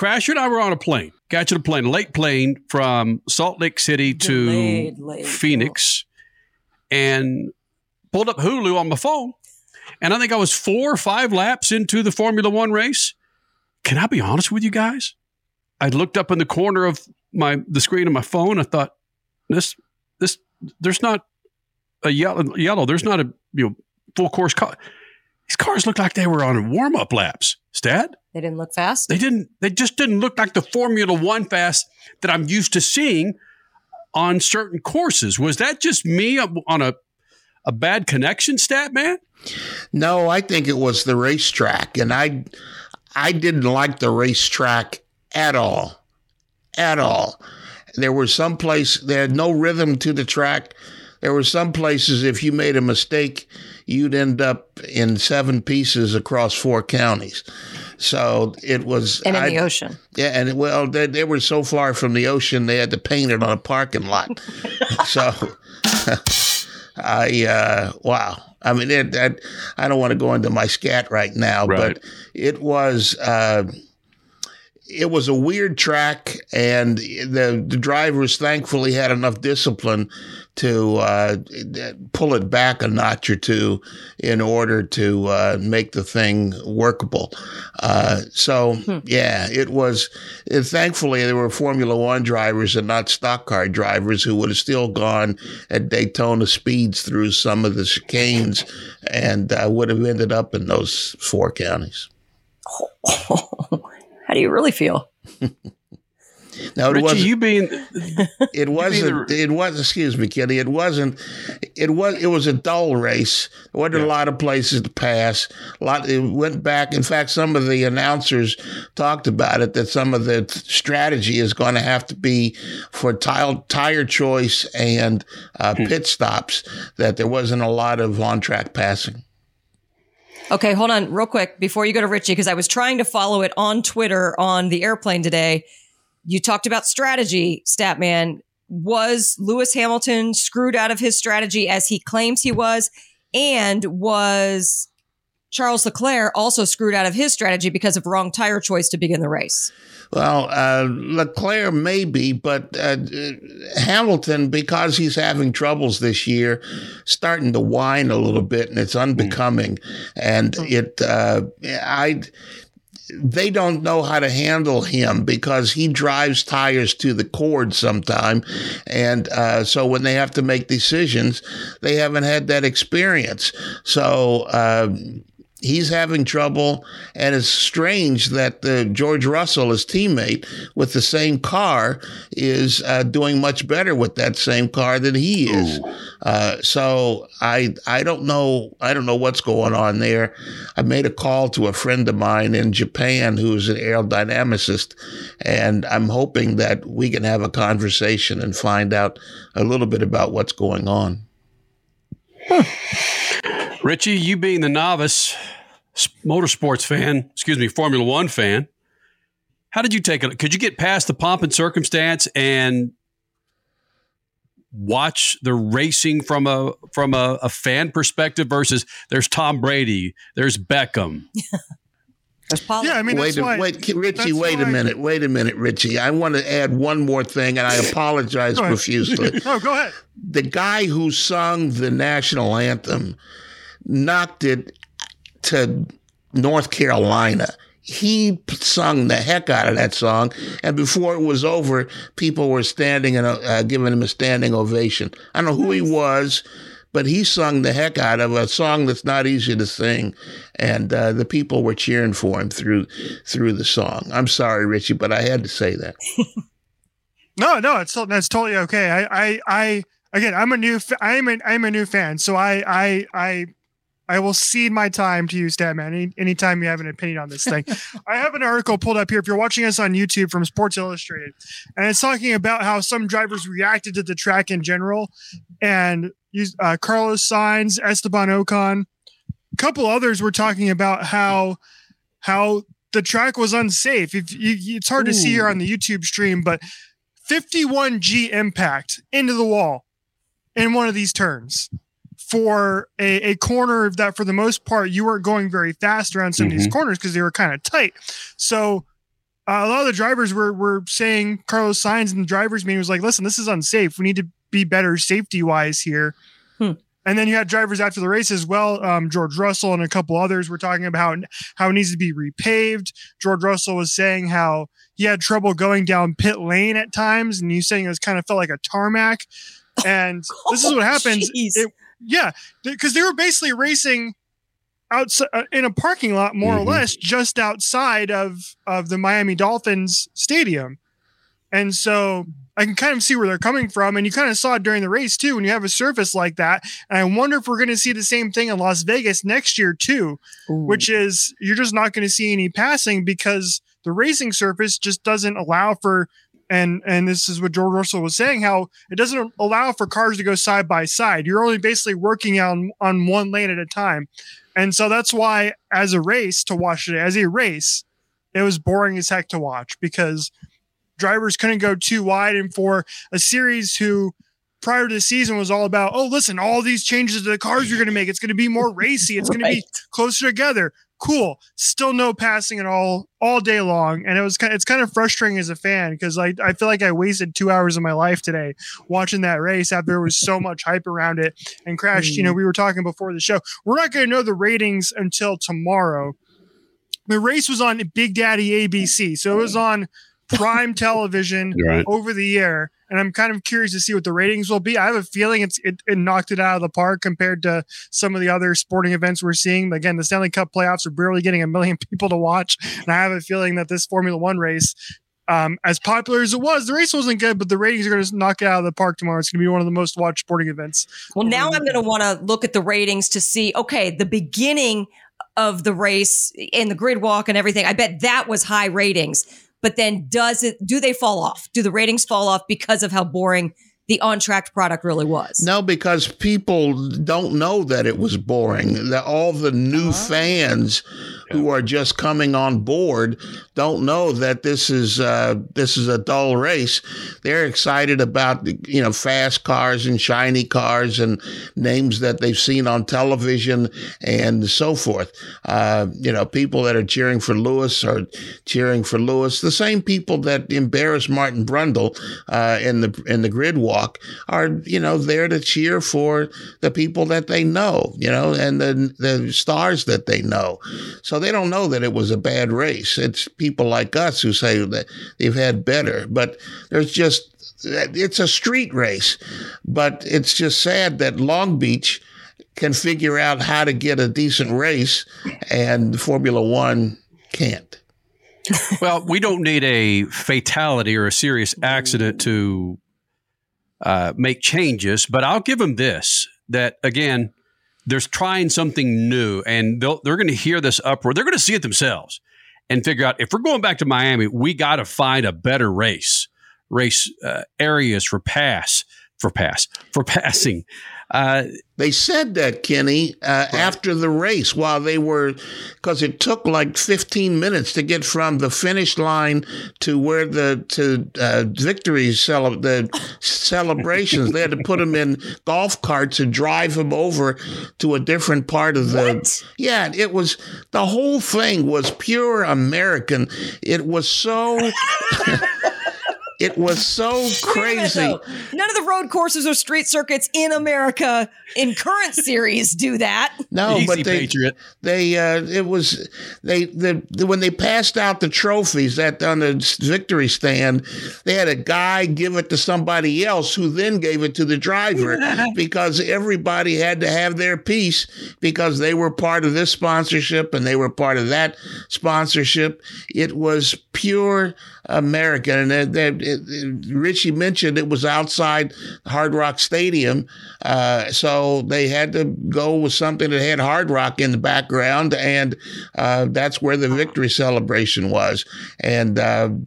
Crasher and I were on a plane. Got to the plane, late plane from Salt Lake City to Phoenix, and pulled up Hulu on my phone. And I think I was 4 or 5 laps into the Formula One race. Can I be honest with you guys? I looked up in the corner of the screen of my phone. I thought, this there's not a yellow. There's not a full course car. These cars looked like they were on warm up laps. Stat? They didn't look fast. They just didn't look like the Formula One fast that I'm used to seeing on certain courses. Was that just me on a bad connection, Stat Man? No, I think it was the racetrack, and I didn't like the racetrack at all. There were some places there had no rhythm to the track. There were some places if you made a mistake, you'd end up in 7 pieces across 4 counties. So it was... And in the ocean. Yeah, and they were so far from the ocean, they had to paint it on a parking lot. So wow. I mean, I don't want to go into my scat right now, right. But it was a weird track, and the drivers thankfully had enough discipline to pull it back a notch or two in order to make the thing workable. Yeah, it was. And thankfully, there were Formula One drivers and not stock car drivers who would have still gone at Daytona speeds through some of the chicanes and would have ended up in those 4 counties. How do you really feel? No, Richie, excuse me, Kitty. It was a dull race. There wasn't a lot of places to pass. It went back. In fact, some of the announcers talked about it, that some of the strategy is going to have to be for tire choice and pit stops, that there wasn't a lot of on-track passing. Okay, hold on real quick before you go to Richie, because I was trying to follow it on Twitter on the airplane today. You talked about strategy, Statman. Was Lewis Hamilton screwed out of his strategy as he claims he was? And was Charles Leclerc also screwed out of his strategy because of wrong tire choice to begin the race? Well, Leclerc maybe, but Hamilton, because he's having troubles this year, starting to whine a little bit, and it's unbecoming. And they don't know how to handle him because he drives tires to the cord sometime. And so when they have to make decisions, they haven't had that experience. So he's having trouble. And it's strange that George Russell, his teammate with the same car, is doing much better with that same car than he is. So I don't know. I don't know what's going on there. I made a call to a friend of mine in Japan who's an aerodynamicist, and I'm hoping that we can have a conversation and find out a little bit about what's going on. Richie, you being the novice motorsports fan, Formula One fan, how did you take it? Could you get past the pomp and circumstance and watch the racing from a fan perspective versus there's Tom Brady, there's Beckham? Yeah, I mean, Richie, I want to add one more thing, and I apologize profusely. No, go ahead. The guy who sung the national anthem knocked it to North Carolina. He sung the heck out of that song, and before it was over, people were standing and giving him a standing ovation. I don't know who he was, but he sung the heck out of a song that's not easy to sing, and the people were cheering for him through the song. I'm sorry, Richie, but I had to say that. No, that's totally okay. I'm a new fan, so I will cede my time to you, Statman, anytime you have an opinion on this thing. I have an article pulled up here, if you're watching us on YouTube, from Sports Illustrated, and it's talking about how some drivers reacted to the track in general, and Carlos Sainz, Esteban Ocon, a couple others were talking about how the track was unsafe. It's hard to see here on the YouTube stream, but 51 G impact into the wall in one of these turns. For a corner that, for the most part, you weren't going very fast around some of these corners because they were kind of tight. So a lot of the drivers were saying, Carlos Sainz in the drivers' meeting was like, listen, this is unsafe. We need to be better safety wise here. And then you had drivers after the race as well. George Russell and a couple others were talking about how it needs to be repaved. George Russell was saying how he had trouble going down pit lane at times. And he was saying it was kind of felt like a tarmac. And this is what happens. Yeah. Because they were basically racing outside in a parking lot, more or less, just outside of the Miami Dolphins stadium. And so I can kind of see where they're coming from. And you kind of saw it during the race too, when you have a surface like that. And I wonder if we're going to see the same thing in Las Vegas next year too, which is you're just not going to see any passing because the racing surface just doesn't allow for, and this is what George Russell was saying, how it doesn't allow for cars to go side by side. You're only basically working on one lane at a time. And so that's why as a race to watch it, as a race, it was boring as heck to watch because drivers couldn't go too wide. And for a series who prior to the season was all about, oh, listen, all these changes to the cars you're going to make, it's going to be more racy. It's going to be closer together. Cool. Still no passing at all day long. And it's kind of frustrating as a fan because I feel like I wasted 2 hours of my life today watching that race after there was so much hype around it and crashed. You know, we were talking before the show, we're not going to know the ratings until tomorrow. The race was on Big Daddy ABC. So it was on prime television over the air, and I'm kind of curious to see what the ratings will be. I have a feeling it knocked it out of the park compared to some of the other sporting events we're seeing. Again, the Stanley Cup playoffs are barely getting 1 million people to watch, and I have a feeling that this Formula One race, as popular as it was, the race wasn't good, but the ratings are going to knock it out of the park tomorrow. It's going to be one of the most watched sporting events. Well, now I'm going to want to look at the ratings to see, okay, the beginning of the race and the grid walk and everything. I bet that was high ratings. But then do they fall off? Do the ratings fall off because of how boring the on-track product really was? No, because people don't know that it was boring. All the new fans who are just coming on board don't know that this is a dull race. They're excited about, you know, fast cars and shiny cars and names that they've seen on television and so forth. You know, people that are cheering for Lewis are cheering for Lewis. The same people that embarrassed Martin Brundle in the grid walk are, you know, there to cheer for the people that they know, you know, and the stars that they know. So they don't know that it was a bad race. It's people like us who say that they've had better, but there's just, it's a street race, but it's just sad that Long Beach can figure out how to get a decent race and Formula One can't. Well, we don't need a fatality or a serious accident to make changes, but I'll give them this, that again, there's trying something new and they're going to hear this uproar. They're going to see it themselves and figure out if we're going back to Miami, we got to find a better race areas for passing. They said that, Kenny, after the race, while they were, because it took like 15 minutes to get from the finish line to where the celebrations. They had to put them in golf carts and drive them over to a different part of the. What? Yeah, it was, the whole thing was pure American. It was so. It was so crazy. None of the road courses or street circuits in America in current series do that. No, easy, but when they passed out the trophies on the victory stand, they had a guy give it to somebody else who then gave it to the driver because everybody had to have their piece because they were part of this sponsorship and they were part of that sponsorship. It was pure American. And Richie mentioned it was outside Hard Rock Stadium, so they had to go with something that had Hard Rock in the background, and that's where the victory celebration was. And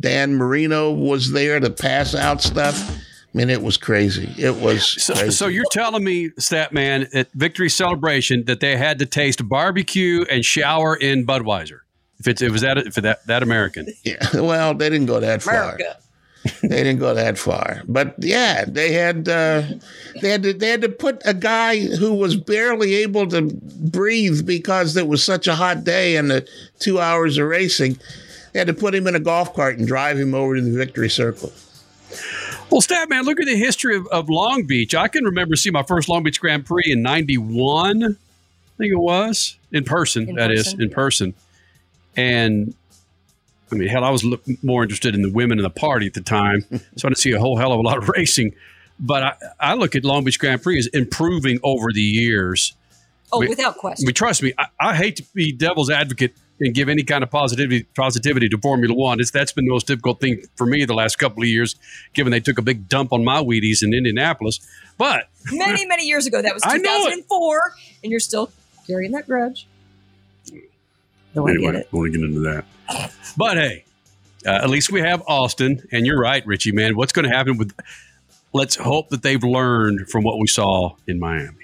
Dan Marino was there to pass out stuff. I mean, it was crazy. It was crazy. So you're telling me, Statman, at victory celebration that they had to taste barbecue and shower in Budweiser? If it was that American. Yeah. Well, they didn't go that far. But yeah, they had to put a guy who was barely able to breathe because it was such a hot day and the 2 hours of racing. They had to put him in a golf cart and drive him over to the victory circle. Well, Stab Man, look at the history of Long Beach. I can remember seeing my first Long Beach Grand Prix in 91, I think it was, in person. And, I mean, hell, I was more interested in the women in the party at the time, so I didn't see a whole hell of a lot of racing. But I look at Long Beach Grand Prix as improving over the years. Oh, without question. I mean, trust me, I hate to be devil's advocate and give any kind of positivity to Formula One. That's been the most difficult thing for me the last couple of years, given they took a big dump on my Wheaties in Indianapolis. But many, many years ago, that was 2004, and you're still carrying that grudge. Anyway, I want to get into that. But, hey, at least we have Austin, and you're right, Richie, man. What's going to happen with – let's hope that they've learned from what we saw in Miami.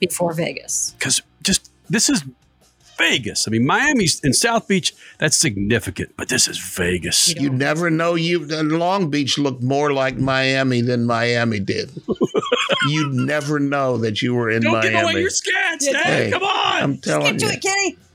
Before Vegas. Because this is – Vegas. I mean, Miami's in South Beach, that's significant, but this is Vegas. You never know. Long Beach looked more like Miami than Miami did. You'd never know that you were in Miami. Don't give away your scats, Dad. Hey, come on. I'm telling you. Get to it, Kenny.